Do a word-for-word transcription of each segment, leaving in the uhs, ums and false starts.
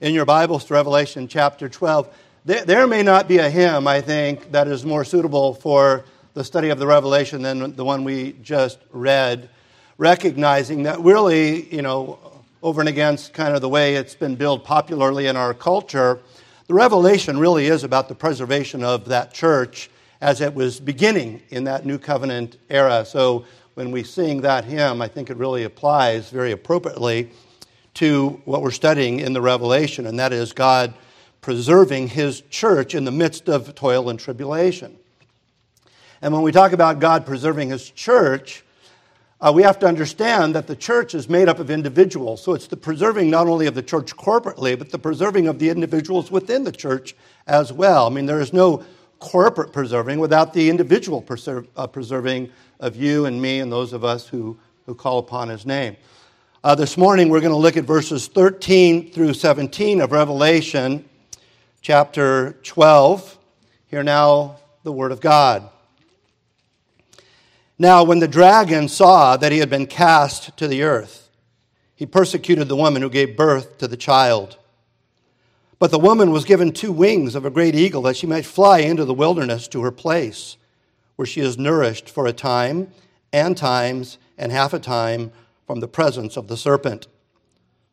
in your Bibles to Revelation chapter twelve. There, there may not be a hymn, I think, that is more suitable for the study of the Revelation than the one we just read, recognizing that really, you know, over and against kind of the way it's been billed popularly in our culture, the Revelation really is about the preservation of that church as it was beginning in that New Covenant era. So when we sing that hymn, I think it really applies very appropriately to what we're studying in the Revelation, and that is God preserving His church in the midst of toil and tribulation. And when we talk about God preserving His church, uh, we have to understand that the church is made up of individuals. So it's the preserving not only of the church corporately, but the preserving of the individuals within the church as well. I mean, there is no corporate preserving without the individual preserve, uh, preserving of you and me and those of us who, who call upon His name. Uh, this morning we're going to look at verses thirteen through seventeen of Revelation chapter twelve. Hear now the word of God. Now when the dragon saw that he had been cast to the earth, he persecuted the woman who gave birth to the child. But the woman was given two wings of a great eagle that she might fly into the wilderness to her place, where she is nourished for a time and times and half a time from the presence of the serpent.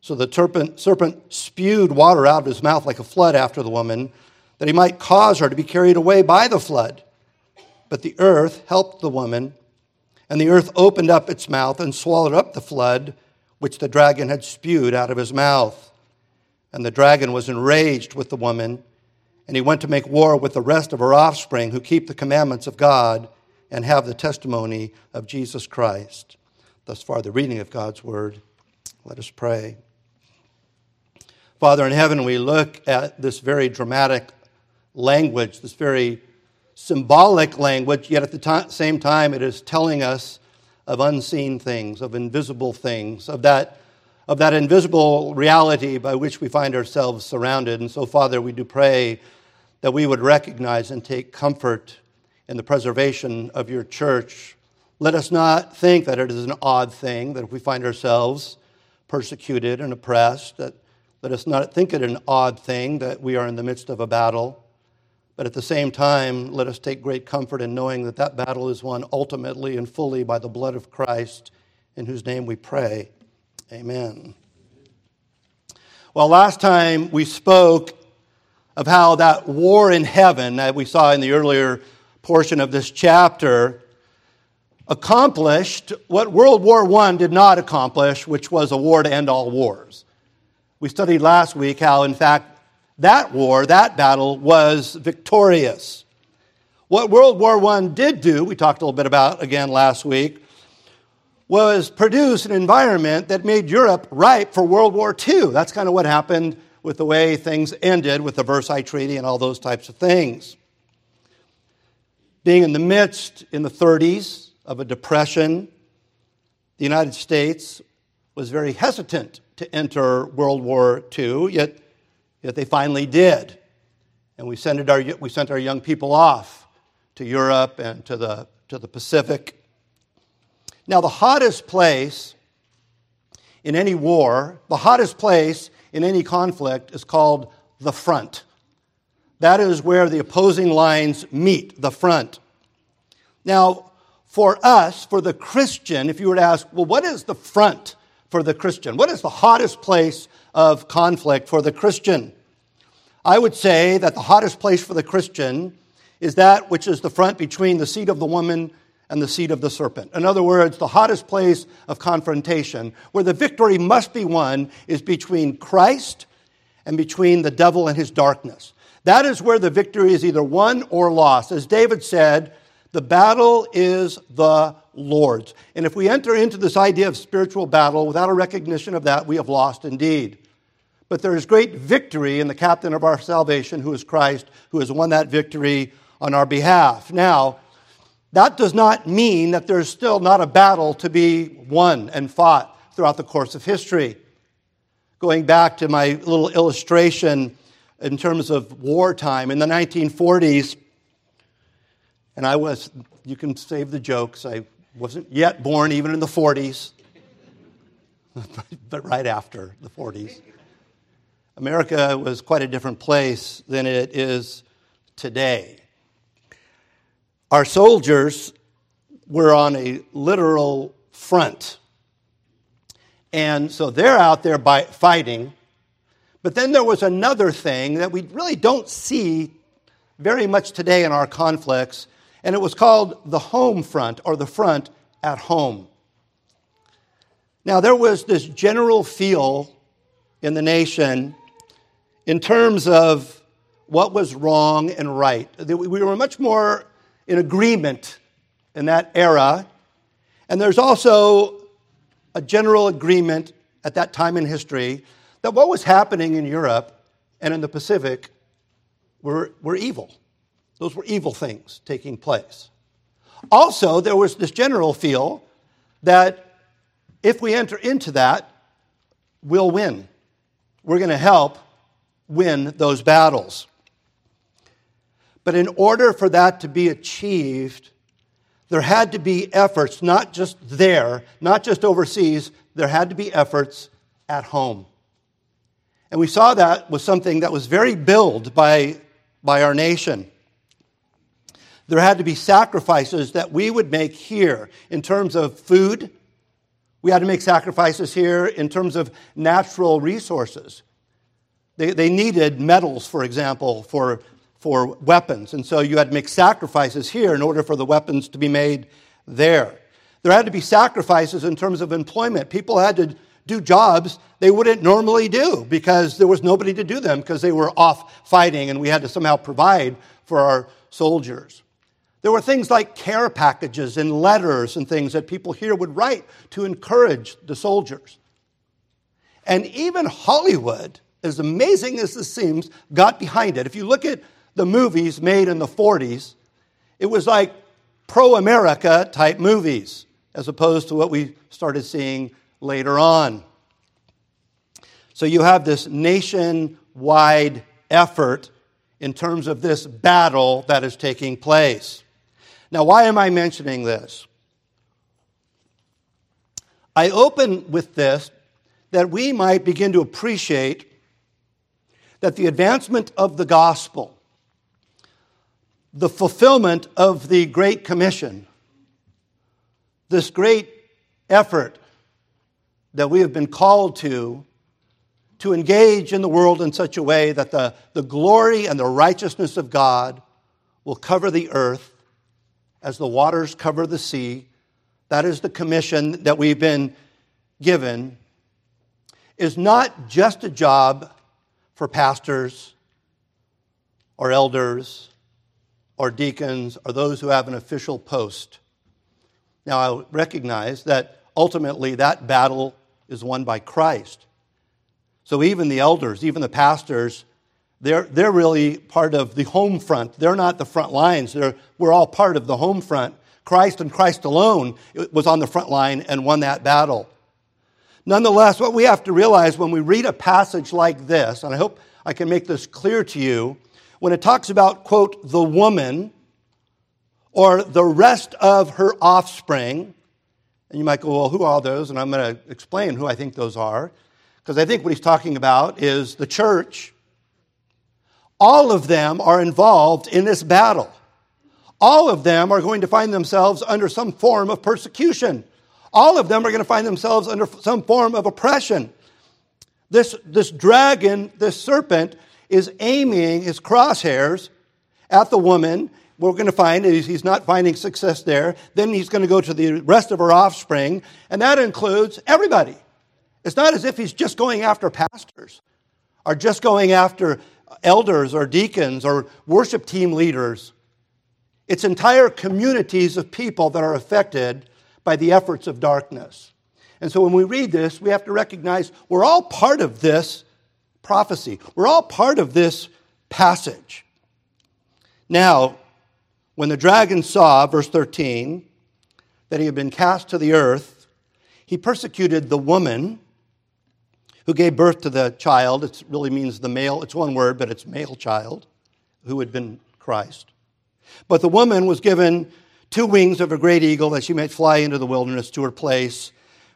So the serpent, serpent spewed water out of his mouth like a flood after the woman, that he might cause her to be carried away by the flood. But the earth helped the woman, and the earth opened up its mouth and swallowed up the flood, which the dragon had spewed out of his mouth. And the dragon was enraged with the woman, and he went to make war with the rest of her offspring who keep the commandments of God and have the testimony of Jesus Christ. Thus far, the reading of God's word. Let us pray. Father in heaven, we look at this very dramatic language, this very symbolic language, yet at the t- same time it is telling us of unseen things, of invisible things, of that of that invisible reality by which we find ourselves surrounded. And so, Father, we do pray that we would recognize and take comfort in the preservation of your church. Let us not think that it is an odd thing that if we find ourselves persecuted and oppressed, that let us not think it an odd thing that we are in the midst of a battle. But at the same time, let us take great comfort in knowing that that battle is won ultimately and fully by the blood of Christ, in whose name we pray. Amen. Well, last time we spoke of how that war in heaven that we saw in the earlier portion of this chapter accomplished what World War One did not accomplish, which was a war to end all wars. We studied last week how, in fact, that war, that battle, was victorious. What World War One did do, we talked a little bit about again last week, was produce an environment that made Europe ripe for World War Two. That's kind of what happened with the way things ended with the Versailles Treaty and all those types of things. Being in the midst, in the thirties, of a depression, the United States was very hesitant to enter World War Two, yet, yet they finally did. And we sent our, we sent our young people off to Europe and to the, to the Pacific. Now, the hottest place in any war, the hottest place in any conflict is called the front. That is where the opposing lines meet, the front. Now, for us, for the Christian, if you were to ask, well, what is the front for the Christian? What is the hottest place of conflict for the Christian? I would say that the hottest place for the Christian is that which is the front between the seed of the woman and the seed of the serpent. In other words, the hottest place of confrontation, where the victory must be won, is between Christ and between the devil and his darkness. That is where the victory is either won or lost. As David said, the battle is the Lord's. And if we enter into this idea of spiritual battle without a recognition of that, we have lost indeed. But there is great victory in the captain of our salvation, who is Christ, who has won that victory on our behalf. Now, that does not mean that there's still not a battle to be won and fought throughout the course of history. Going back to my little illustration in terms of wartime, in the nineteen forties, and I was, you can save the jokes, I wasn't yet born even in the forties, but right after the forties. America was quite a different place than it is today. Our soldiers were on a literal front. And so they're out there by fighting. But then there was another thing that we really don't see very much today in our conflicts, and it was called the home front, or the front at home. Now, there was this general feel in the nation in terms of what was wrong and right. We were much more in agreement in that era, and there's also a general agreement at that time in history that what was happening in Europe and in the Pacific were, were evil. Those were evil things taking place. Also, there was this general feel that if we enter into that, we'll win. We're going to help win those battles. But in order for that to be achieved, there had to be efforts, not just there, not just overseas, there had to be efforts at home. And we saw that was something that was very billed by, by our nation. There had to be sacrifices that we would make here in terms of food. We had to make sacrifices here in terms of natural resources. They, they needed metals, for example, for, for weapons. And so you had to make sacrifices here in order for the weapons to be made there. There had to be sacrifices in terms of employment. People had to do jobs they wouldn't normally do because there was nobody to do them because they were off fighting and we had to somehow provide for our soldiers. There were things like care packages and letters and things that people here would write to encourage the soldiers. And even Hollywood, as amazing as this seems, got behind it. If you look at the movies made in the forties, it was like pro-America type movies as opposed to what we started seeing later on. So you have this nationwide effort in terms of this battle that is taking place. Now, why am I mentioning this? I open with this that we might begin to appreciate that the advancement of the gospel, the fulfillment of the Great Commission, this great effort that we have been called to, to engage in the world in such a way that the, the glory and the righteousness of God will cover the earth as the waters cover the sea. That is the commission that we've been given, is not just a job for pastors or elders or deacons or those who have an official post. Now, I recognize that ultimately that battle is won by Christ. So even the elders, even the pastors, they're, they're really part of the home front. They're not the front lines. They're, we're all part of the home front. Christ and Christ alone was on the front line and won that battle. Nonetheless, what we have to realize when we read a passage like this, and I hope I can make this clear to you, when it talks about, quote, the woman or the rest of her offspring, and you might go, well, who are those? And I'm going to explain who I think those are. Because I think what he's talking about is the church. All of them are involved in this battle. All of them are going to find themselves under some form of persecution. All of them are going to find themselves under some form of oppression. This, this dragon, this serpent, is aiming his crosshairs at the woman. We're going to find he's not finding success there. Then he's going to go to the rest of her offspring, and that includes everybody. It's not as if he's just going after pastors or just going after elders or deacons or worship team leaders. It's entire communities of people that are affected by the efforts of darkness. And so when we read this, we have to recognize we're all part of this prophecy. We're all part of this passage. Now, when the dragon saw, verse thirteen, that he had been cast to the earth, he persecuted the woman who gave birth to the child. It really means the male, it's one word, but it's male child, who had been Christ. But the woman was given two wings of a great eagle that she might fly into the wilderness to her place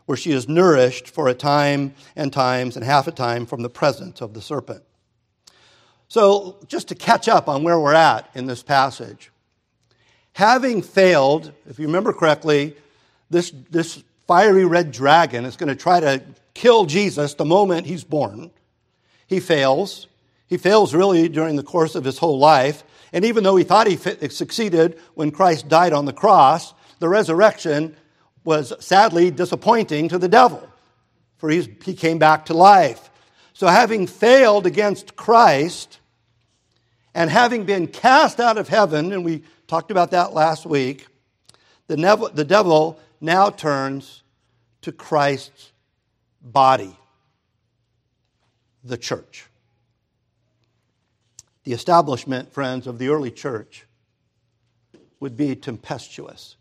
where she is nourished for a time and times and half a time from the presence of the serpent. So just to catch up on where we're at in this passage, having failed, if you remember correctly, this, this fiery red dragon is going to try to kill Jesus the moment he's born. He fails. He fails really during the course of his whole life. And even though he thought he succeeded when Christ died on the cross, the resurrection was sadly disappointing to the devil, for he's, he came back to life. So having failed against Christ and having been cast out of heaven, and we talked about that last week, the devil, the devil now turns to Christ's body, the church. The establishment, friends, of the early church would be tempestuous.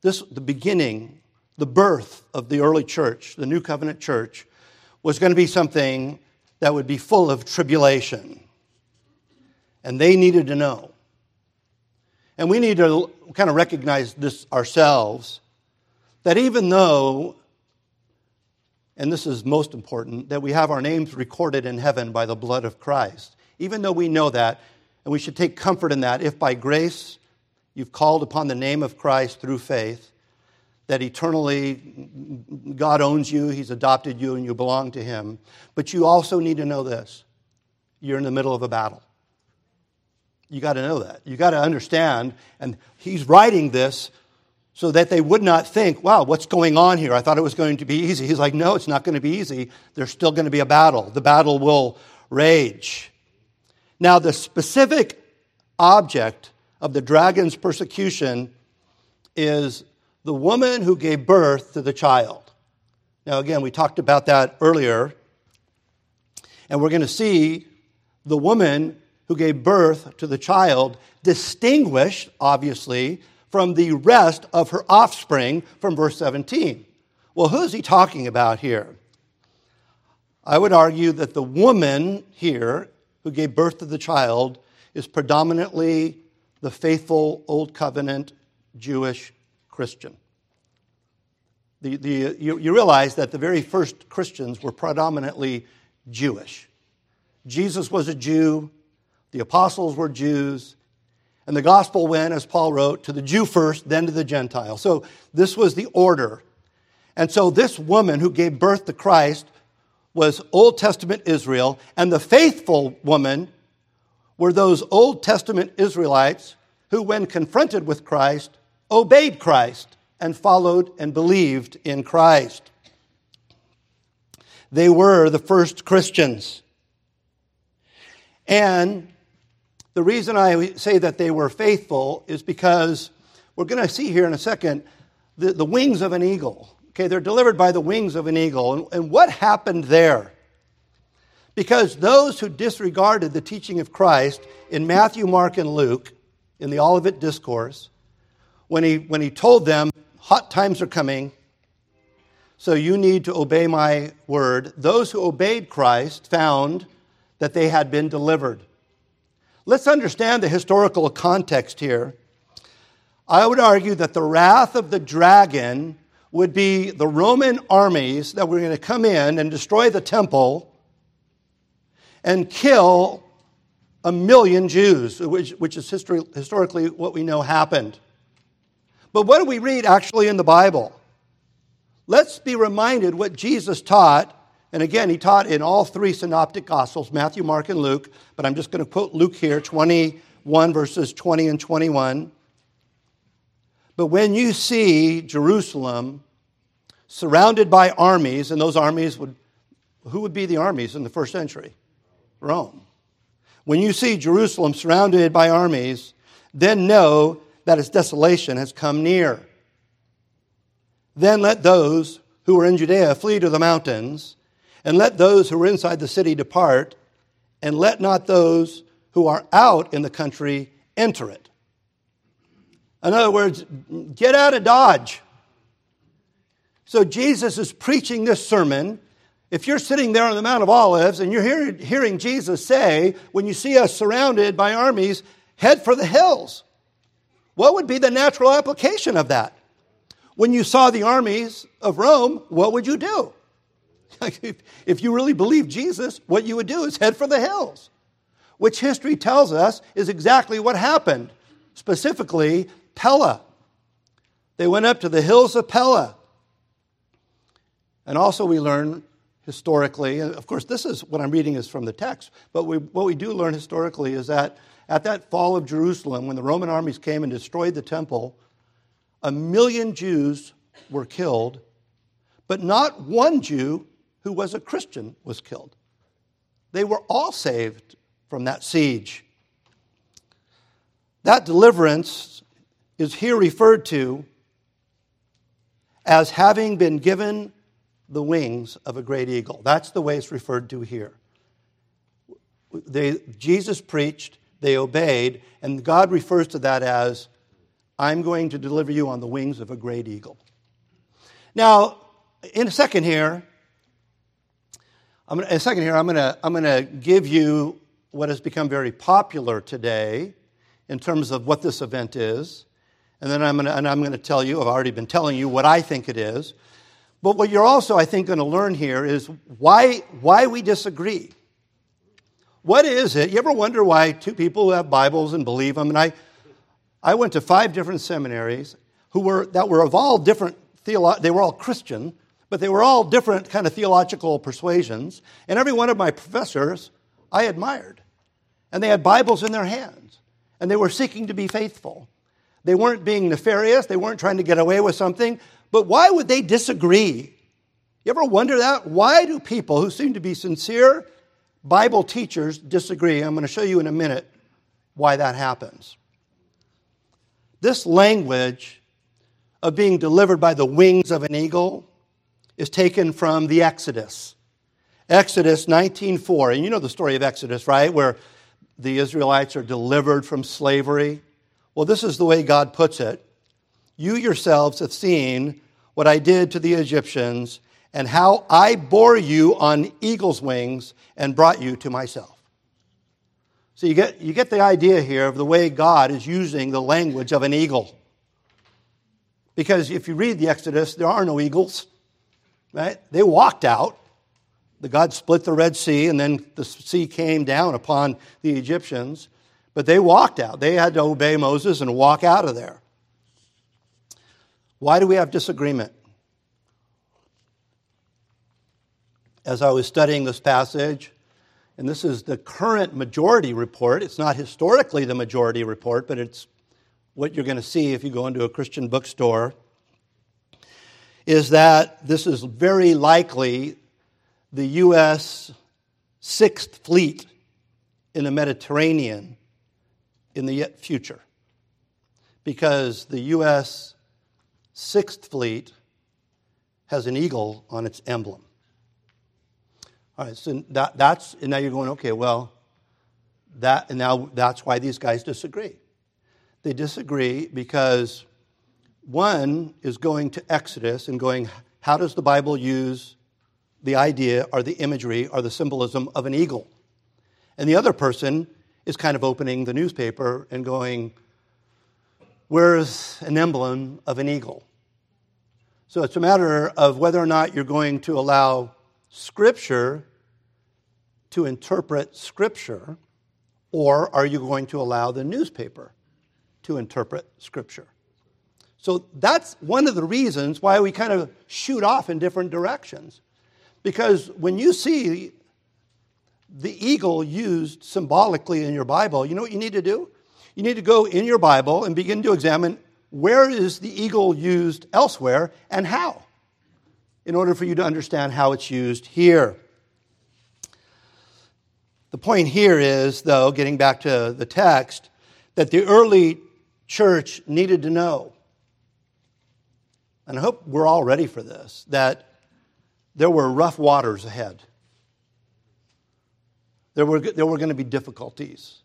This, the beginning, the birth of the early church, the New Covenant church, was going to be something that would be full of tribulation. And they needed to know. And we need to kind of recognize this ourselves, that even though, and this is most important, that we have our names recorded in heaven by the blood of Christ, even though we know that, and we should take comfort in that, if by grace you've called upon the name of Christ through faith, that eternally God owns you, He's adopted you, and you belong to Him. But you also need to know this. You're in the middle of a battle. You got to know that. You got to understand. And he's writing this so that they would not think, wow, what's going on here? I thought it was going to be easy. He's like, no, it's not going to be easy. There's still going to be a battle. The battle will rage. Now, the specific object of the dragon's persecution is the woman who gave birth to the child. Now, again, we talked about that earlier. And we're going to see the woman who gave birth to the child distinguished, obviously, from the rest of her offspring from verse seventeen. Well, who is he talking about here? I would argue that the woman here who gave birth to the child is predominantly the faithful Old Covenant Jewish Christian. The, the, you, you realize that the very first Christians were predominantly Jewish. Jesus was a Jew. The apostles were Jews. And the gospel went, as Paul wrote, to the Jew first, then to the Gentile. So this was the order. And so this woman who gave birth to Christ was Old Testament Israel, and the faithful woman were those Old Testament Israelites who, when confronted with Christ, obeyed Christ and followed and believed in Christ. They were the first Christians. And the reason I say that they were faithful is because we're going to see here in a second the, the wings of an eagle. Okay, they're delivered by the wings of an eagle. And, and what happened there? Because those who disregarded the teaching of Christ in Matthew, Mark, and Luke, in the Olivet Discourse, when he, when he told them, hot times are coming, so you need to obey my word, those who obeyed Christ found that they had been delivered. Let's understand the historical context here. I would argue that the wrath of the dragon would be the Roman armies that were going to come in and destroy the temple and kill a million Jews, which, which is history, historically what we know happened. But what do we read actually in the Bible? Let's be reminded what Jesus taught. And again, he taught in all three synoptic gospels, Matthew, Mark, and Luke. But I'm just going to quote Luke here, twenty-one, verses twenty and twenty-one. But when you see Jerusalem surrounded by armies, and those armies would, who would be the armies in the first century? Rome. When you see Jerusalem surrounded by armies, then know that its desolation has come near. Then let those who are in Judea flee to the mountains, and let those who are inside the city depart, and let not those who are out in the country enter it. In other words, get out of Dodge. So Jesus is preaching this sermon. If you're sitting there on the Mount of Olives and you're hear, hearing Jesus say, when you see us surrounded by armies, head for the hills. What would be the natural application of that? When you saw the armies of Rome, what would you do? If you really believe Jesus, what you would do is head for the hills, which history tells us is exactly what happened, specifically Pella. They went up to the hills of Pella. And also we learn historically, and of course this is what I'm reading is from the text, but we, what we do learn historically is that at that fall of Jerusalem, when the Roman armies came and destroyed the temple, a million Jews were killed, but not one Jew who was a Christian was killed. They were all saved from that siege. That deliverance is here referred to as having been given the wings of a great eagle. That's the way it's referred to here. They, Jesus preached, they obeyed, and God refers to that as, I'm going to deliver you on the wings of a great eagle. Now, in a second here, I'm gonna, in a second here, I'm gonna I'm gonna give you what has become very popular today in terms of what this event is, and then I'm gonna and I'm gonna tell you. I've already been telling you what I think it is, but what you're also, I think, going to learn here is why why we disagree. What is it? You ever wonder why two people who have Bibles and believe them? And I I went to five different seminaries who were that were of all different theolo- they were all Christian, but they were all different kind of theological persuasions, and every one of my professors I admired. And they had Bibles in their hands, and they were seeking to be faithful. They weren't being nefarious, they weren't trying to get away with something, but why would they disagree? You ever wonder that? Why do people who seem to be sincere Bible teachers disagree? I'm going to show you in a minute why that happens. This language of being delivered by the wings of an eagle is taken from the Exodus. Exodus nineteen four, and you know the story of Exodus, right? Where the Israelites are delivered from slavery. Well, this is the way God puts it. You yourselves have seen what I did to the Egyptians and how I bore you on eagle's wings and brought you to myself. So you get you get the idea here of the way God is using the language of an eagle. Because if you read the Exodus, there are no eagles, right? They walked out. The God split the Red Sea, and then the sea came down upon the Egyptians. But they walked out. They had to obey Moses and walk out of there. Why do we have disagreement? As I was studying this passage, and this is the current majority report. It's not historically the majority report, but it's what you're going to see if you go into a Christian bookstore, is that this is very likely the U S Sixth Fleet in the Mediterranean in the future. Because the U S Sixth Fleet has an eagle on its emblem. All right, so that, that's, and now you're going, okay, well, that, and now that's why these guys disagree. They disagree because one is going to Exodus and going, how does the Bible use the idea or the imagery or the symbolism of an eagle? And the other person is kind of opening the newspaper and going, where's an emblem of an eagle? So it's a matter of whether or not you're going to allow Scripture to interpret Scripture, or are you going to allow the newspaper to interpret Scripture? So that's one of the reasons why we kind of shoot off in different directions. Because when you see the eagle used symbolically in your Bible, you know what you need to do? You need to go in your Bible and begin to examine where is the eagle used elsewhere and how, in order for you to understand how it's used here. The point here is, though, getting back to the text, that the early church needed to know, and I hope we're all ready for this, that there were rough waters ahead. There were, there were going to be difficulties.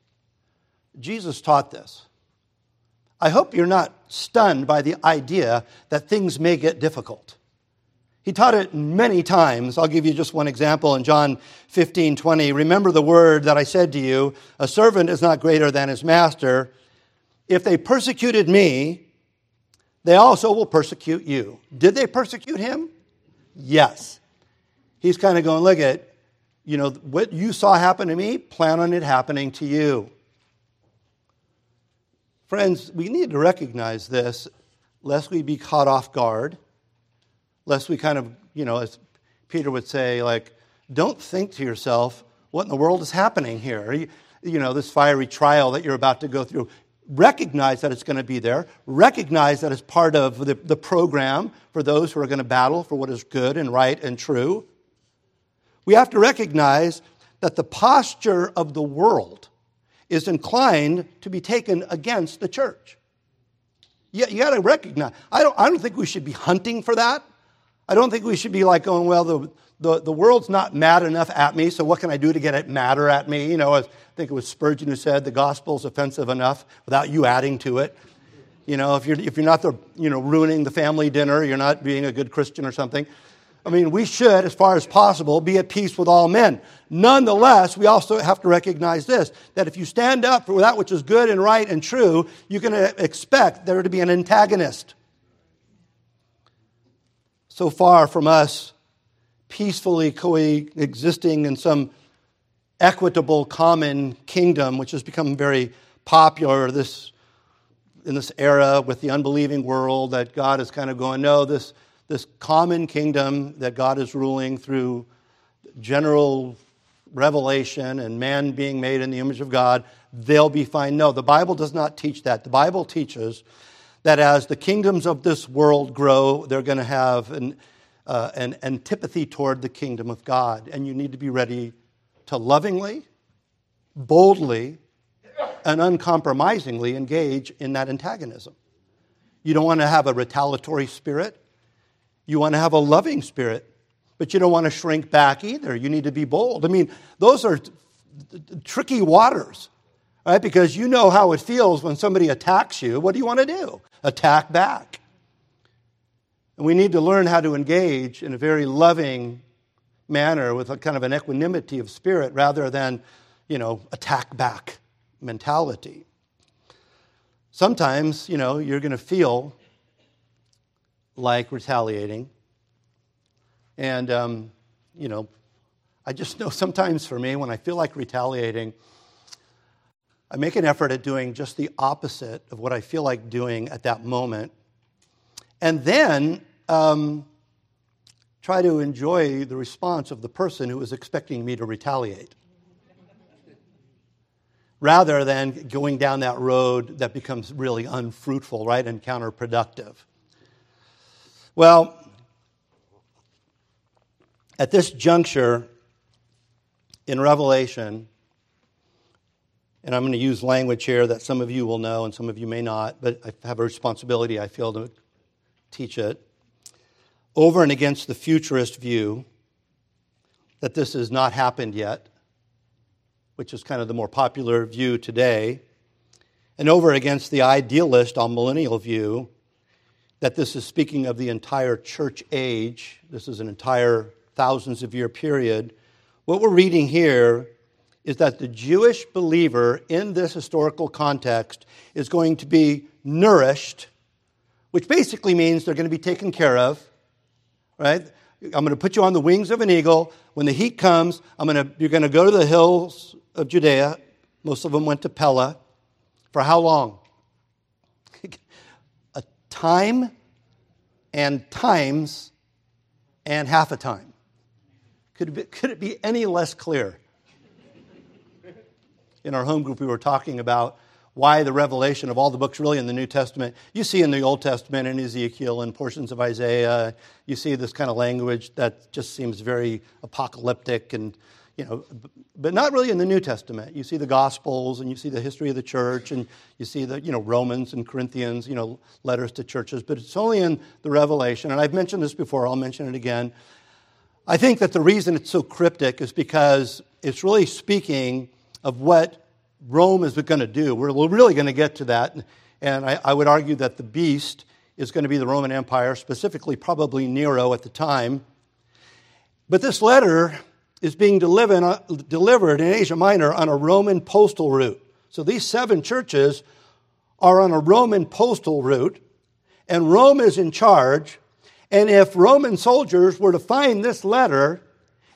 Jesus taught this. I hope you're not stunned by the idea that things may get difficult. He taught it many times. I'll give you just one example in John fifteen twenty. Remember the word that I said to you, a servant is not greater than his master. If they persecuted me, they also will persecute you. Did they persecute him? Yes. He's kind of going, look at, you know, what you saw happen to me, plan on it happening to you. Friends, we need to recognize this, lest we be caught off guard, lest we kind of, you know, as Peter would say, like, don't think to yourself, what in the world is happening here? You, you know, this fiery trial that you're about to go through. Recognize that it's going to be there. Recognize that it's part of the, the program for those who are going to battle for what is good and right and true. We have to recognize that the posture of the world is inclined to be taken against the church. You, you got to recognize. I don't, I don't think we should be hunting for that. I don't think we should be like going, well, the, the, the world's not mad enough at me, so what can I do to get it madder at me? You know, I think it was Spurgeon who said, the gospel's offensive enough without you adding to it. You know, if you're, if you're not, the, you know, ruining the family dinner, you're not being a good Christian or something. I mean, we should, as far as possible, be at peace with all men. Nonetheless, we also have to recognize this, that if you stand up for that which is good and right and true, you can expect there to be an antagonist. So far from us peacefully coexisting in some equitable common kingdom, which has become very popular this in this era with the unbelieving world, that God is kind of going, no, this, this common kingdom that God is ruling through general revelation and man being made in the image of God, they'll be fine. No, the Bible does not teach that. The Bible teaches that as the kingdoms of this world grow, they're going to have an, uh, an antipathy toward the kingdom of God. And you need to be ready to lovingly, boldly, and uncompromisingly engage in that antagonism. You don't want to have a retaliatory spirit. You want to have a loving spirit. But you don't want to shrink back either. You need to be bold. I mean, those are t- t- tricky waters. Right? Because you know how it feels when somebody attacks you. What do you want to do? Attack back. And we need to learn how to engage in a very loving manner with a kind of an equanimity of spirit rather than, you know, attack back mentality. Sometimes, you know, you're going to feel like retaliating. And, um, you know, I just know sometimes for me when I feel like retaliating, I make an effort at doing just the opposite of what I feel like doing at that moment, and then um, try to enjoy the response of the person who is expecting me to retaliate, rather than going down that road that becomes really unfruitful, right, and counterproductive. Well, at this juncture in Revelation, and I'm going to use language here that some of you will know and some of you may not, but I have a responsibility, I feel, to teach it. Over and against the futurist view that this has not happened yet, which is kind of the more popular view today, and over against the idealist or millennial view that this is speaking of the entire church age, this is an entire thousands of year period, what we're reading here is that the Jewish believer in this historical context is going to be nourished, which basically means they're going to be taken care of, right? I'm going to put you on the wings of an eagle. When the heat comes, I'm going to, you're going to go to the hills of Judea. Most of them went to Pella. For how long? A time and times and half a time. Could it be, could it be any less clear? In our home group, we were talking about why the revelation of all the books really in the New Testament. You see in the Old Testament, in Ezekiel, and portions of Isaiah, you see this kind of language that just seems very apocalyptic and, you know, but not really in the New Testament. You see the Gospels and you see the history of the church and you see the, you know, Romans and Corinthians, you know, letters to churches, but it's only in the Revelation. And I've mentioned this before, I'll mention it again. I think that the reason it's so cryptic is because it's really speaking of what Rome is going to do. We're really going to get to that. And I, I would argue that the beast is going to be the Roman Empire, specifically probably Nero at the time. But this letter is being delivered, delivered in Asia Minor on a Roman postal route. So these seven churches are on a Roman postal route, and Rome is in charge, and if Roman soldiers were to find this letter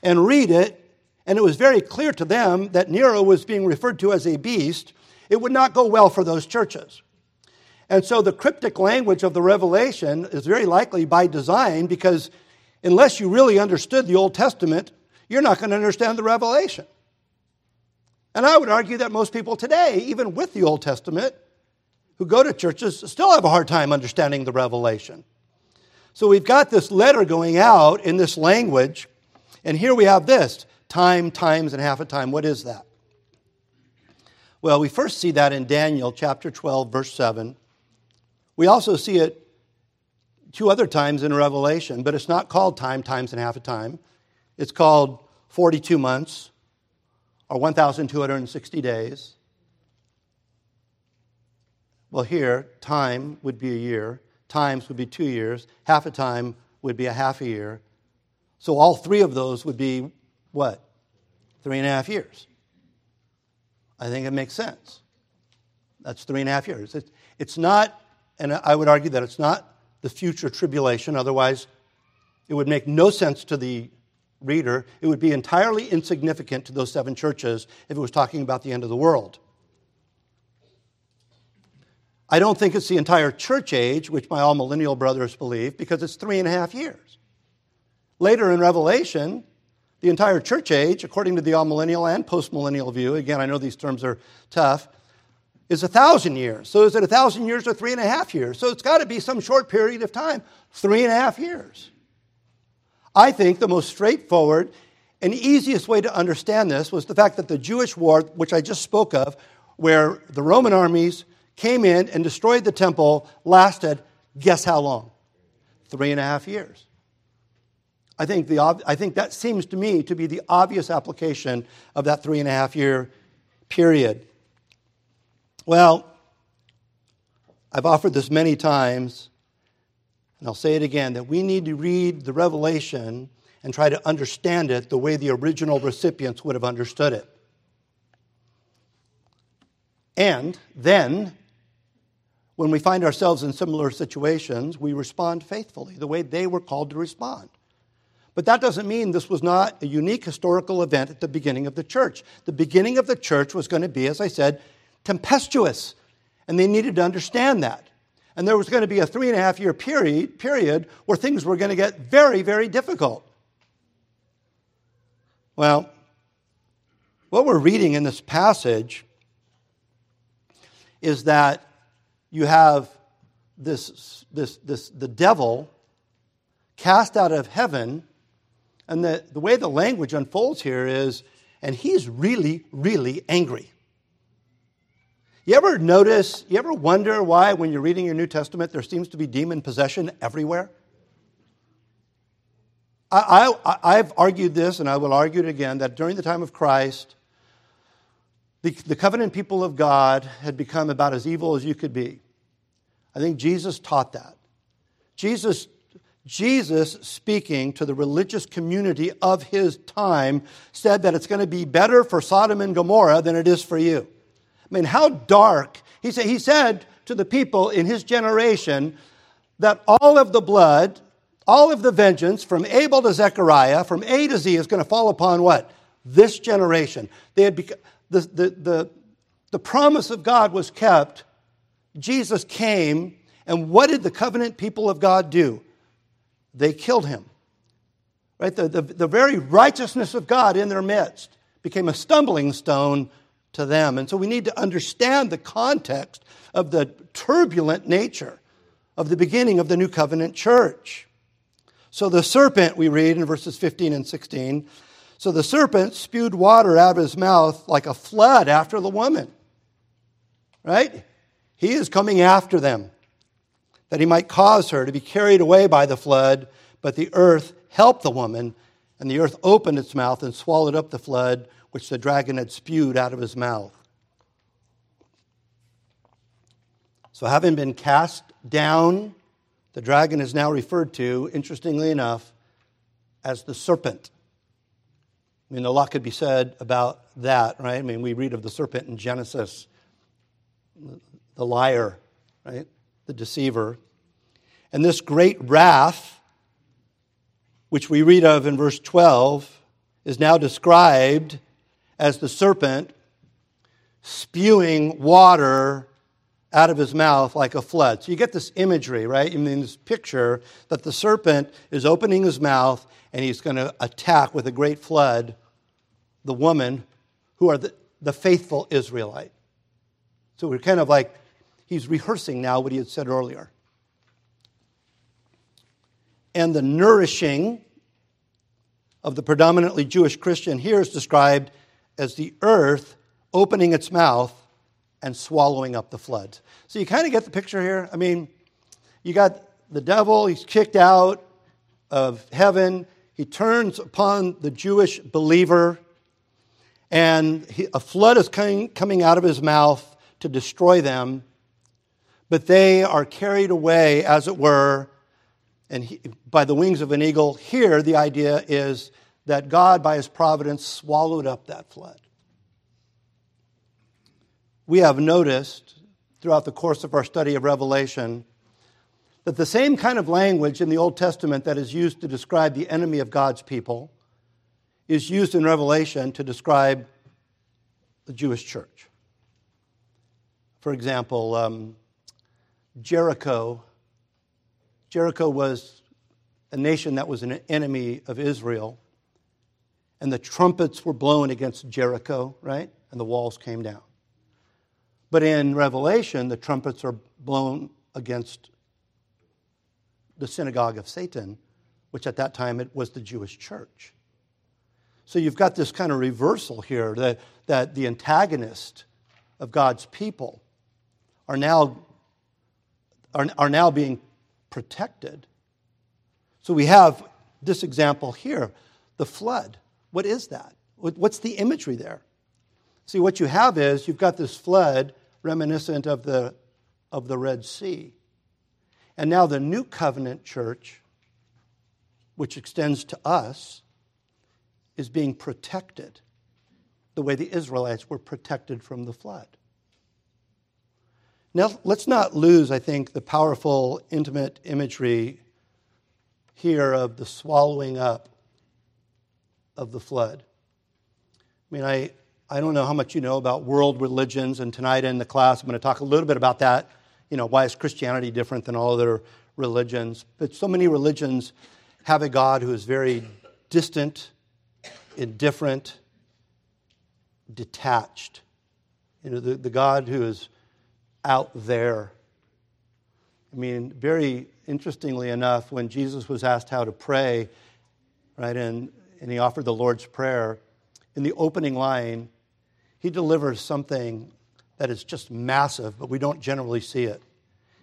and read it, and it was very clear to them that Nero was being referred to as a beast, it would not go well for those churches. And so the cryptic language of the Revelation is very likely by design, because unless you really understood the Old Testament, you're not going to understand the Revelation. And I would argue that most people today, even with the Old Testament, who go to churches, still have a hard time understanding the Revelation. So we've got this letter going out in this language, and here we have this, time, times, and half a time. What is that? Well, we first see that in Daniel chapter twelve, verse seven. We also see it two other times in Revelation, but it's not called time, times, and half a time. It's called forty-two months, or one thousand two hundred sixty days. Well, here, time would be a year, times would be two years, half a time would be a half a year. So all three of those would be what? Three and a half years. I think it makes sense. That's three and a half years. It, it's not, and I would argue that it's not the future tribulation, otherwise it would make no sense to the reader. It would be entirely insignificant to those seven churches if it was talking about the end of the world. I don't think it's the entire church age, which my all millennial brothers believe, because it's three and a half years. Later in Revelation, the entire church age, according to the all millennial and post-millennial view, again, I know these terms are tough, is a thousand years. So is it a thousand years or three and a half years? So it's got to be some short period of time, three and a half years. I think the most straightforward and easiest way to understand this was the fact that the Jewish war, which I just spoke of, where the Roman armies came in and destroyed the temple, lasted, guess how long? Three and a half years. I think the I think that seems to me to be the obvious application of that three and a half year period. Well, I've offered this many times, and I'll say it again, that we need to read the Revelation and try to understand it the way the original recipients would have understood it. And then, when we find ourselves in similar situations, we respond faithfully, the way they were called to respond. But that doesn't mean this was not a unique historical event at the beginning of the church. The beginning of the church was going to be, as I said, tempestuous, and they needed to understand that. And there was going to be a three and a half year period, period where things were going to get very, very difficult. Well, what we're reading in this passage is that you have this, this, this the devil cast out of heaven, and the, the way the language unfolds here is, and he's really, really angry. You ever notice, you ever wonder why when you're reading your New Testament there seems to be demon possession everywhere? I, I, I've argued this, and I will argue it again, that during the time of Christ, the, the covenant people of God had become about as evil as you could be. I think Jesus taught that. Jesus, Jesus speaking to the religious community of his time said that it's going to be better for Sodom and Gomorrah than it is for you. I mean, how dark. He said, he said to the people in his generation that all of the blood, all of the vengeance from Abel to Zechariah, from A to Z, is going to fall upon what? This generation. They had become, the, the, the, the promise of God was kept. Jesus came, and what did the covenant people of God do? They killed him. Right? The, the, the very righteousness of God in their midst became a stumbling stone to them. And so we need to understand the context of the turbulent nature of the beginning of the New Covenant church. So the serpent, we read in verses fifteen and sixteen, so the serpent spewed water out of his mouth like a flood after the woman. Right? He is coming after them, that he might cause her to be carried away by the flood, but the earth helped the woman, and the earth opened its mouth and swallowed up the flood which the dragon had spewed out of his mouth. So having been cast down, the dragon is now referred to, interestingly enough, as the serpent. I mean, a lot could be said about that, right? I mean, we read of the serpent in Genesis, the liar, right? The deceiver. And this great wrath, which we read of in verse twelve, is now described as the serpent spewing water out of his mouth like a flood. So you get this imagery, right? I mean, this picture that the serpent is opening his mouth and he's going to attack with a great flood the woman who are the, the faithful Israelite. So we're kind of like, he's rehearsing now what he had said earlier. And the nourishing of the predominantly Jewish Christian here is described as the earth opening its mouth and swallowing up the flood. So you kind of get the picture here. I mean, you got the devil, he's kicked out of heaven. He turns upon the Jewish believer, and he, a flood is coming, coming out of his mouth to destroy them. But they are carried away, as it were, and he, by the wings of an eagle. Here, the idea is that God, by his providence, swallowed up that flood. We have noticed throughout the course of our study of Revelation that the same kind of language in the Old Testament that is used to describe the enemy of God's people is used in Revelation to describe the Jewish church. For example, um, Jericho. Jericho was a nation that was an enemy of Israel, and the trumpets were blown against Jericho, right? And the walls came down. But in Revelation, the trumpets are blown against the synagogue of Satan, which at that time it was the Jewish church. So you've got this kind of reversal here, that, that the antagonist of God's people are now, are, are now being protected. So we have this example here, the flood. What is that? What's the imagery there? See, what you have is you've got this flood reminiscent of the of the Red Sea. And now the New Covenant church, which extends to us, is being protected the way the Israelites were protected from the flood. Now, let's not lose, I think, the powerful, intimate imagery here of the swallowing up of the flood. I mean, I... I don't know how much you know about world religions, and tonight in the class I'm going to talk a little bit about that. You know, why is Christianity different than all other religions? But so many religions have a God who is very distant, indifferent, detached. You know, the, the God who is out there. I mean, very interestingly enough, when Jesus was asked how to pray, right, and, and he offered the Lord's Prayer, in the opening line, he delivers something that is just massive, but we don't generally see it.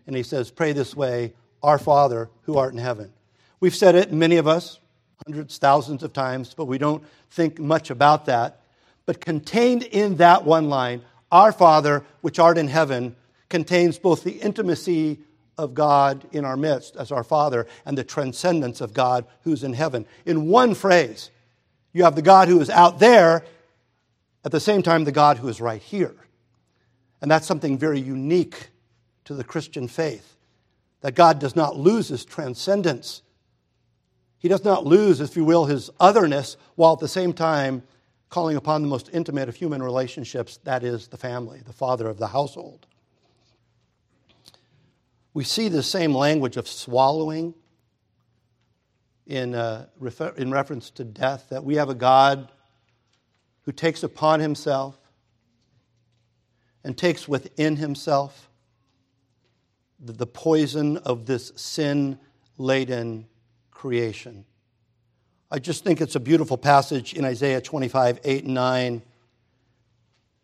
And he says, pray this way, our Father who art in heaven. We've said it, many of us, hundreds, thousands of times, but we don't think much about that. But contained in that one line, our Father which art in heaven, contains both the intimacy of God in our midst as our Father and the transcendence of God who's in heaven. In one phrase, you have the God who is out there, at the same time, the God who is right here. And that's something very unique to the Christian faith, that God does not lose his transcendence. He does not lose, if you will, his otherness, while at the same time calling upon the most intimate of human relationships, that is the family, the father of the household. We see the same language of swallowing In, uh, refer- in reference to death, that we have a God who takes upon himself and takes within himself the, the poison of this sin-laden creation. I just think it's a beautiful passage in Isaiah twenty-five, eight and nine.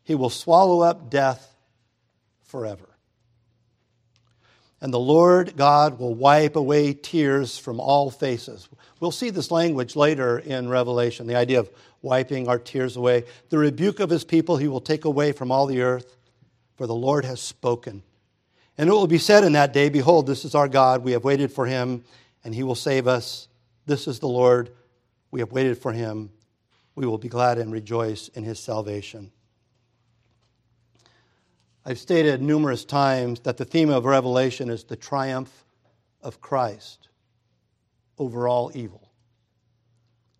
He will swallow up death forever. And the Lord God will wipe away tears from all faces. We'll see this language later in Revelation, the idea of wiping our tears away. The rebuke of his people he will take away from all the earth, for the Lord has spoken. And it will be said in that day, behold, this is our God, we have waited for him, and he will save us. This is the Lord, we have waited for him. We will be glad and rejoice in his salvation. I've stated numerous times that the theme of Revelation is the triumph of Christ over all evil.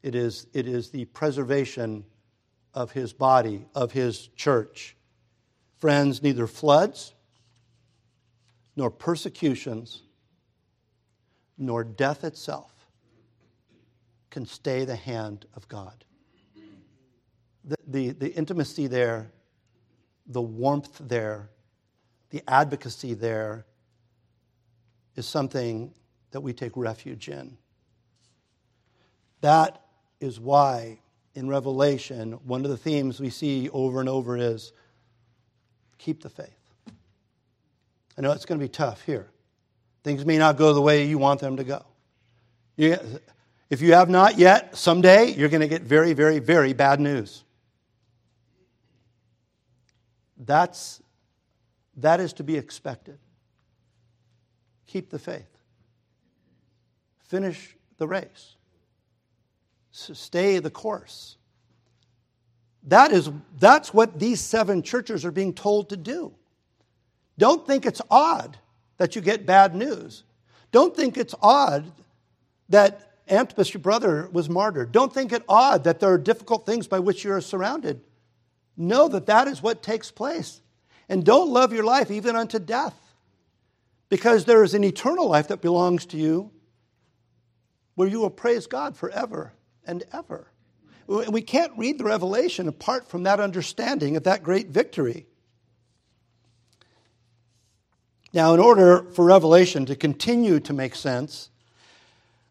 It is, it is the preservation of his body, of his church. Friends, neither floods, nor persecutions, nor death itself can stay the hand of God. The, the, the intimacy there, the warmth there, the advocacy there is something that we take refuge in. That is why in Revelation, one of the themes we see over and over is keep the faith. I know it's going to be tough here. Things may not go the way you want them to go. You, if you have not yet, someday you're going to get very, very, very bad news. That's, that is to be expected. Keep the faith. Finish the race. Stay the course. That is, that's what these seven churches are being told to do. Don't think it's odd that you get bad news. Don't think it's odd that Antipas, your brother, was martyred. Don't think it odd that there are difficult things by which you are surrounded. Know that that is what takes place. And don't love your life even unto death, because there is an eternal life that belongs to you where you will praise God forever and ever. We can't read the Revelation apart from that understanding of that great victory. Now, in order for Revelation to continue to make sense,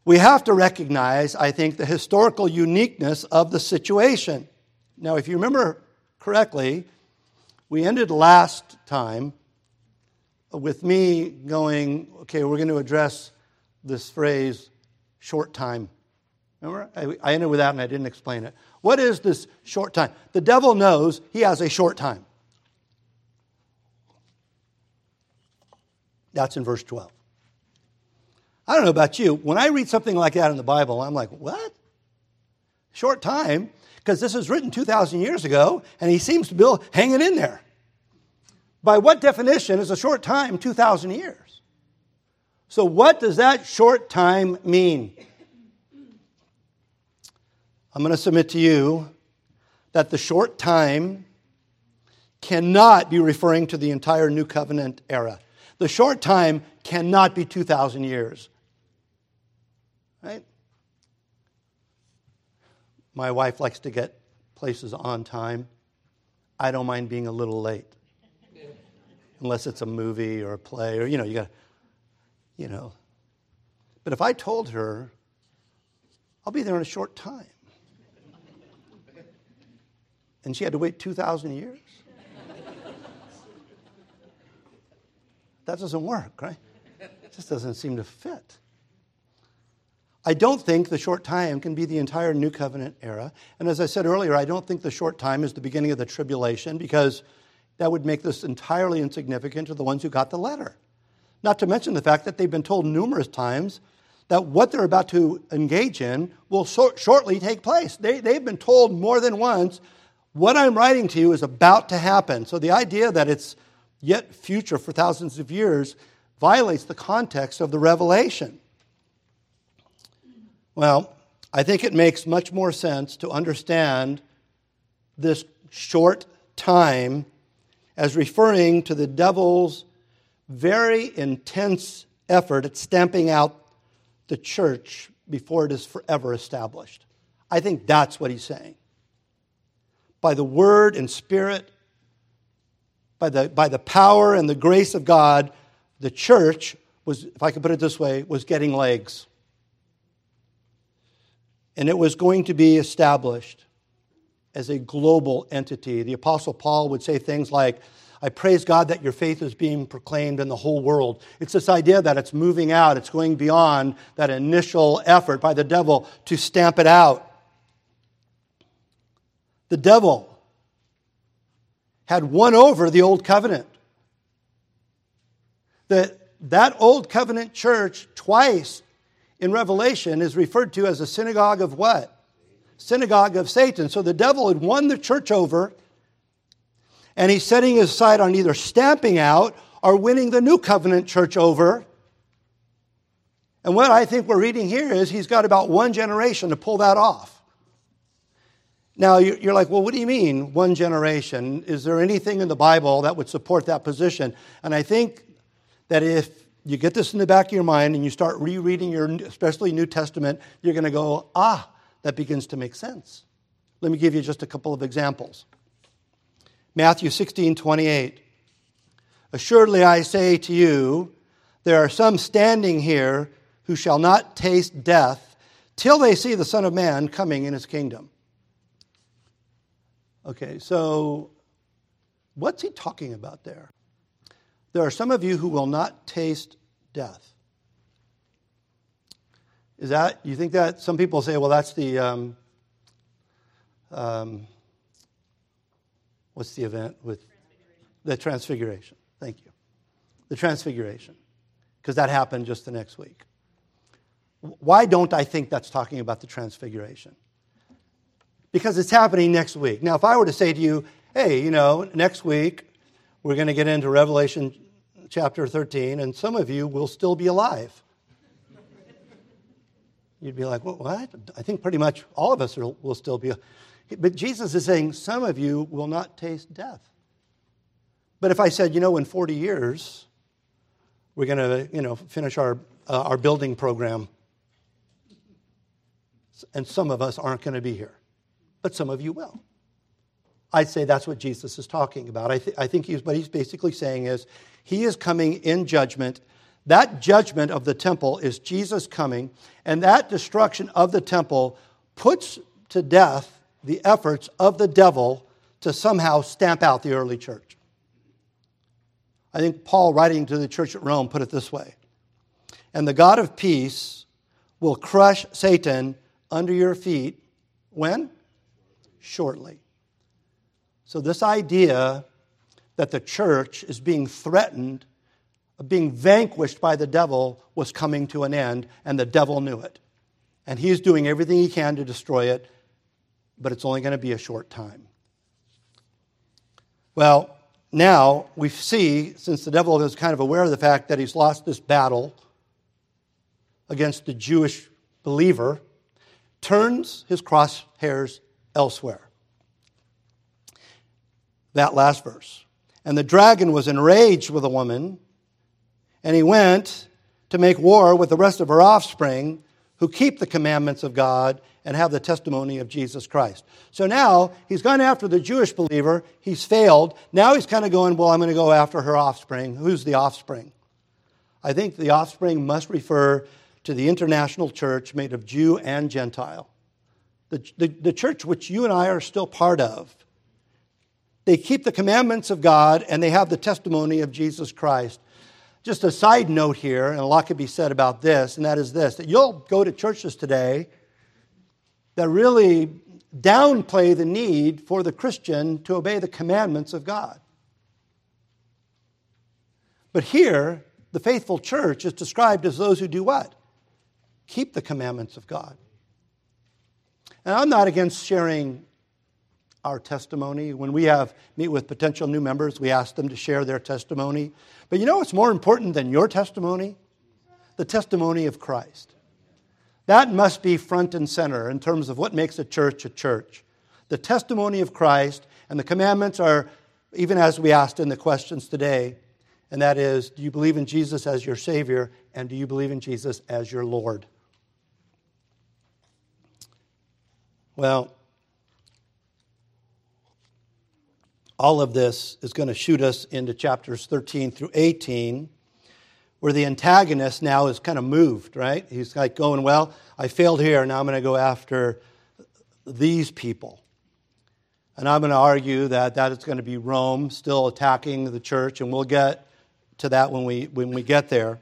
we have to recognize, I think, the historical uniqueness of the situation. Now, if you remember correctly, we ended last time with me going, okay, we're going to address this phrase, short time. Remember? I ended with that and I didn't explain it. What is this short time? The devil knows he has a short time. That's in verse twelve. I don't know about you. When I read something like that in the Bible, I'm like, what? Short time? Because this is written two thousand years ago, and he seems to be hanging in there. By what definition is a short time two thousand years? So what does that short time mean? I'm going to submit to you that the short time cannot be referring to the entire New Covenant era. The short time cannot be two thousand years. Right? My wife likes to get places on time. I don't mind being a little late. Unless it's a movie or a play or, you know, you got, you know. But if I told her, I'll be there in a short time, and she had to wait two thousand years? That doesn't work, right? It just doesn't seem to fit. I don't think the short time can be the entire New Covenant era. And as I said earlier, I don't think the short time is the beginning of the tribulation, because that would make this entirely insignificant to the ones who got the letter. Not to mention the fact that they've been told numerous times that what they're about to engage in will so- shortly take place. They, they've been told more than once, what I'm writing to you is about to happen. So the idea that it's yet future for thousands of years violates the context of the Revelation. Well, I think it makes much more sense to understand this short time as referring to the devil's very intense effort at stamping out the church before it is forever established. I think that's what he's saying. By the word and spirit, by the, by the power and the grace of God, the church was, if I could put it this way, was getting legs. And it was going to be established as a global entity. The Apostle Paul would say things like, I praise God that your faith is being proclaimed in the whole world. It's this idea that it's moving out, it's going beyond that initial effort by the devil to stamp it out. The devil had won over the old covenant. That that old covenant church twice in Revelation is referred to as a synagogue of what? Synagogue of Satan. So the devil had won the church over, and he's setting his sight on either stamping out or winning the new covenant church over And what I think we're reading here is he's got about one generation to pull that off. Now, you're like, well, what do you mean, one generation? Is there anything in the Bible that would support that position? And I think that if you get this in the back of your mind and you start rereading your, especially New Testament, you're going to go, ah, that begins to make sense. Let me give you just a couple of examples. Matthew sixteen twenty-eight. Assuredly, I say to you, there are some standing here who shall not taste death till they see the Son of Man coming in his kingdom. Okay, so what's he talking about there? There are some of you who will not taste death. Is that, you think that, some people say, well, that's the, um, um, what's the event with the Transfiguration? Thank you. The Transfiguration, because that happened just the next week. Why don't I think that's talking about the Transfiguration? Because it's happening next week. Now, if I were to say to you, hey, you know, next week we're going to get into Revelation chapter thirteen, and some of you will still be alive. You'd be like, well, what? I think pretty much all of us are, will still be. But Jesus is saying some of you will not taste death. But if I said, you know, in forty years, we're going to, you know, finish our uh, our building program, and some of us aren't going to be here. But some of you will. I'd say that's what Jesus is talking about. I, th- I think he's, what he's basically saying is he is coming in judgment. That judgment of the temple is Jesus coming, and that destruction of the temple puts to death the efforts of the devil to somehow stamp out the early church. I think Paul, writing to the church at Rome, put it this way. And the God of peace will crush Satan under your feet when? Shortly. So this idea that the church is being threatened, being vanquished by the devil, was coming to an end, and the devil knew it. And he's doing everything he can to destroy it, but it's only going to be a short time. Well, now we see, since the devil is kind of aware of the fact that he's lost this battle against the Jewish believer, turns his crosshairs elsewhere. That last verse. And the dragon was enraged with the woman, and he went to make war with the rest of her offspring who keep the commandments of God and have the testimony of Jesus Christ. So now he's gone after the Jewish believer. He's failed. Now he's kind of going, well, I'm going to go after her offspring. Who's the offspring? I think the offspring must refer to the international church made of Jew and Gentile. The, the, the church which you and I are still part of, they keep the commandments of God and they have the testimony of Jesus Christ. Just a side note here, and a lot could be said about this, and that is this, that you'll go to churches today that really downplay the need for the Christian to obey the commandments of God. But here, the faithful church is described as those who do what? Keep the commandments of God. And I'm not against sharing our testimony. When we have meet with potential new members, we ask them to share their testimony. But you know what's more important than your testimony? The testimony of Christ. That must be front and center in terms of what makes a church a church. The testimony of Christ, and the commandments are, even as we asked in the questions today, and that is, do you believe in Jesus as your Savior, and do you believe in Jesus as your Lord? Well, all of this is going to shoot us into chapters thirteen through eighteen, where the antagonist now is kind of moved, right? He's like going, well, I failed here, now I'm going to go after these people. And I'm going to argue that that is going to be Rome still attacking the church, and we'll get to that when we when we get there.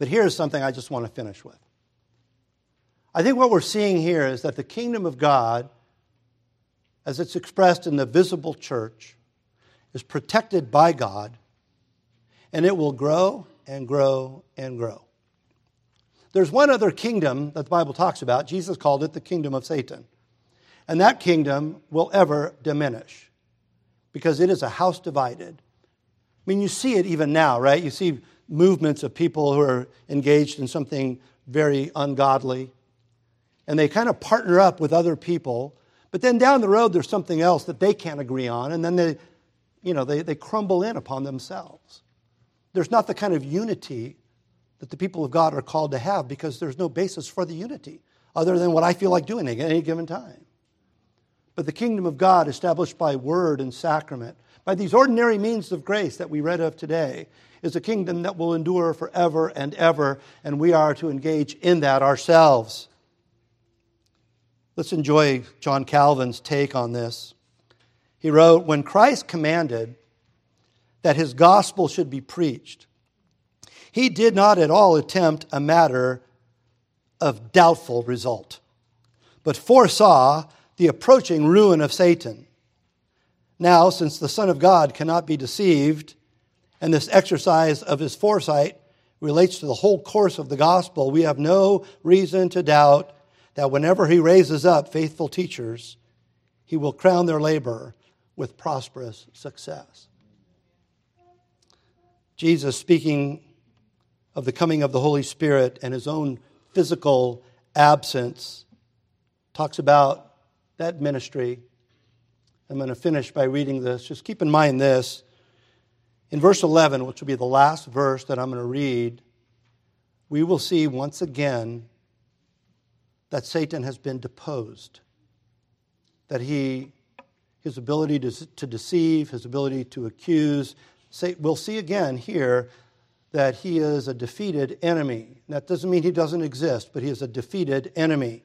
But here's something I just want to finish with. I think what we're seeing here is that the kingdom of God, as it's expressed in the visible church, is protected by God, and it will grow and grow and grow. There's one other kingdom that the Bible talks about. Jesus called it the kingdom of Satan. And that kingdom will ever diminish because it is a house divided. I mean, you see it even now, right? You see movements of people who are engaged in something very ungodly, and they kind of partner up with other people, but then down the road there's something else that they can't agree on, and then they, you know, they, they crumble in upon themselves. There's not the kind of unity that the people of God are called to have, because there's no basis for the unity other than what I feel like doing at any given time. But the kingdom of God, established by word and sacrament, by these ordinary means of grace that we read of today, is a kingdom that will endure forever and ever, and we are to engage in that ourselves. Let's enjoy John Calvin's take on this. He wrote, "When Christ commanded that his gospel should be preached, he did not at all attempt a matter of doubtful result, but foresaw the approaching ruin of Satan. Now, since the Son of God cannot be deceived, and this exercise of his foresight relates to the whole course of the gospel, we have no reason to doubt that whenever he raises up faithful teachers, he will crown their labor with prosperous success." Jesus, speaking of the coming of the Holy Spirit and his own physical absence, talks about that ministry. I'm going to finish by reading this. Just keep in mind this. In verse eleven, which will be the last verse that I'm going to read, we will see once again that Satan has been deposed, that he, his ability to, to deceive, his ability to accuse. Say, we'll see again here that he is a defeated enemy. That doesn't mean he doesn't exist, but he is a defeated enemy.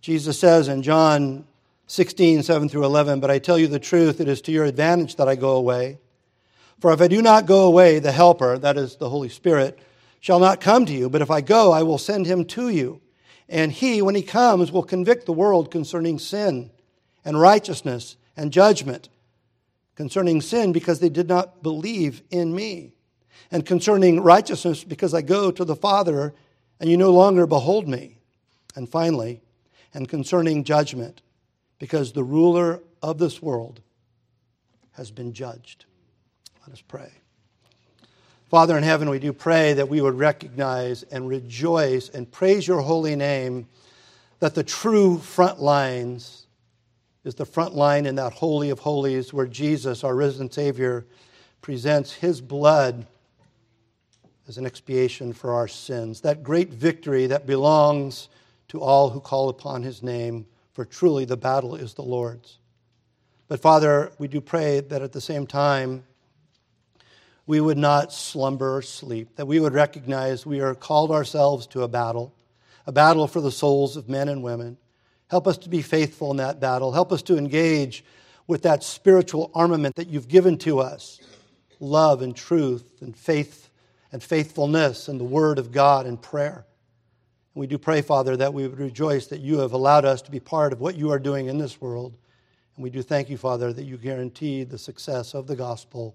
Jesus says in John sixteen, seven through eleven, "But I tell you the truth, it is to your advantage that I go away. For if I do not go away, the Helper," that is the Holy Spirit, "shall not come to you. But if I go, I will send him to you. And he, when he comes, will convict the world concerning sin and righteousness and judgment. Concerning sin, because they did not believe in me. And concerning righteousness, because I go to the Father, and you no longer behold me. And finally, and concerning judgment, because the ruler of this world has been judged." Let us pray. Father in heaven, we do pray that we would recognize and rejoice and praise your holy name, that the true front lines is the front line in that Holy of Holies where Jesus, our risen Savior, presents his blood as an expiation for our sins, that great victory that belongs to all who call upon his name, for truly the battle is the Lord's. But Father, we do pray that at the same time, we would not slumber or sleep, that we would recognize we are called ourselves to a battle, a battle for the souls of men and women. Help us to be faithful in that battle. Help us to engage with that spiritual armament that you've given to us, love and truth and faith and faithfulness and the word of God and prayer. And we do pray, Father, that we would rejoice that you have allowed us to be part of what you are doing in this world. And we do thank you, Father, that you guaranteed the success of the gospel.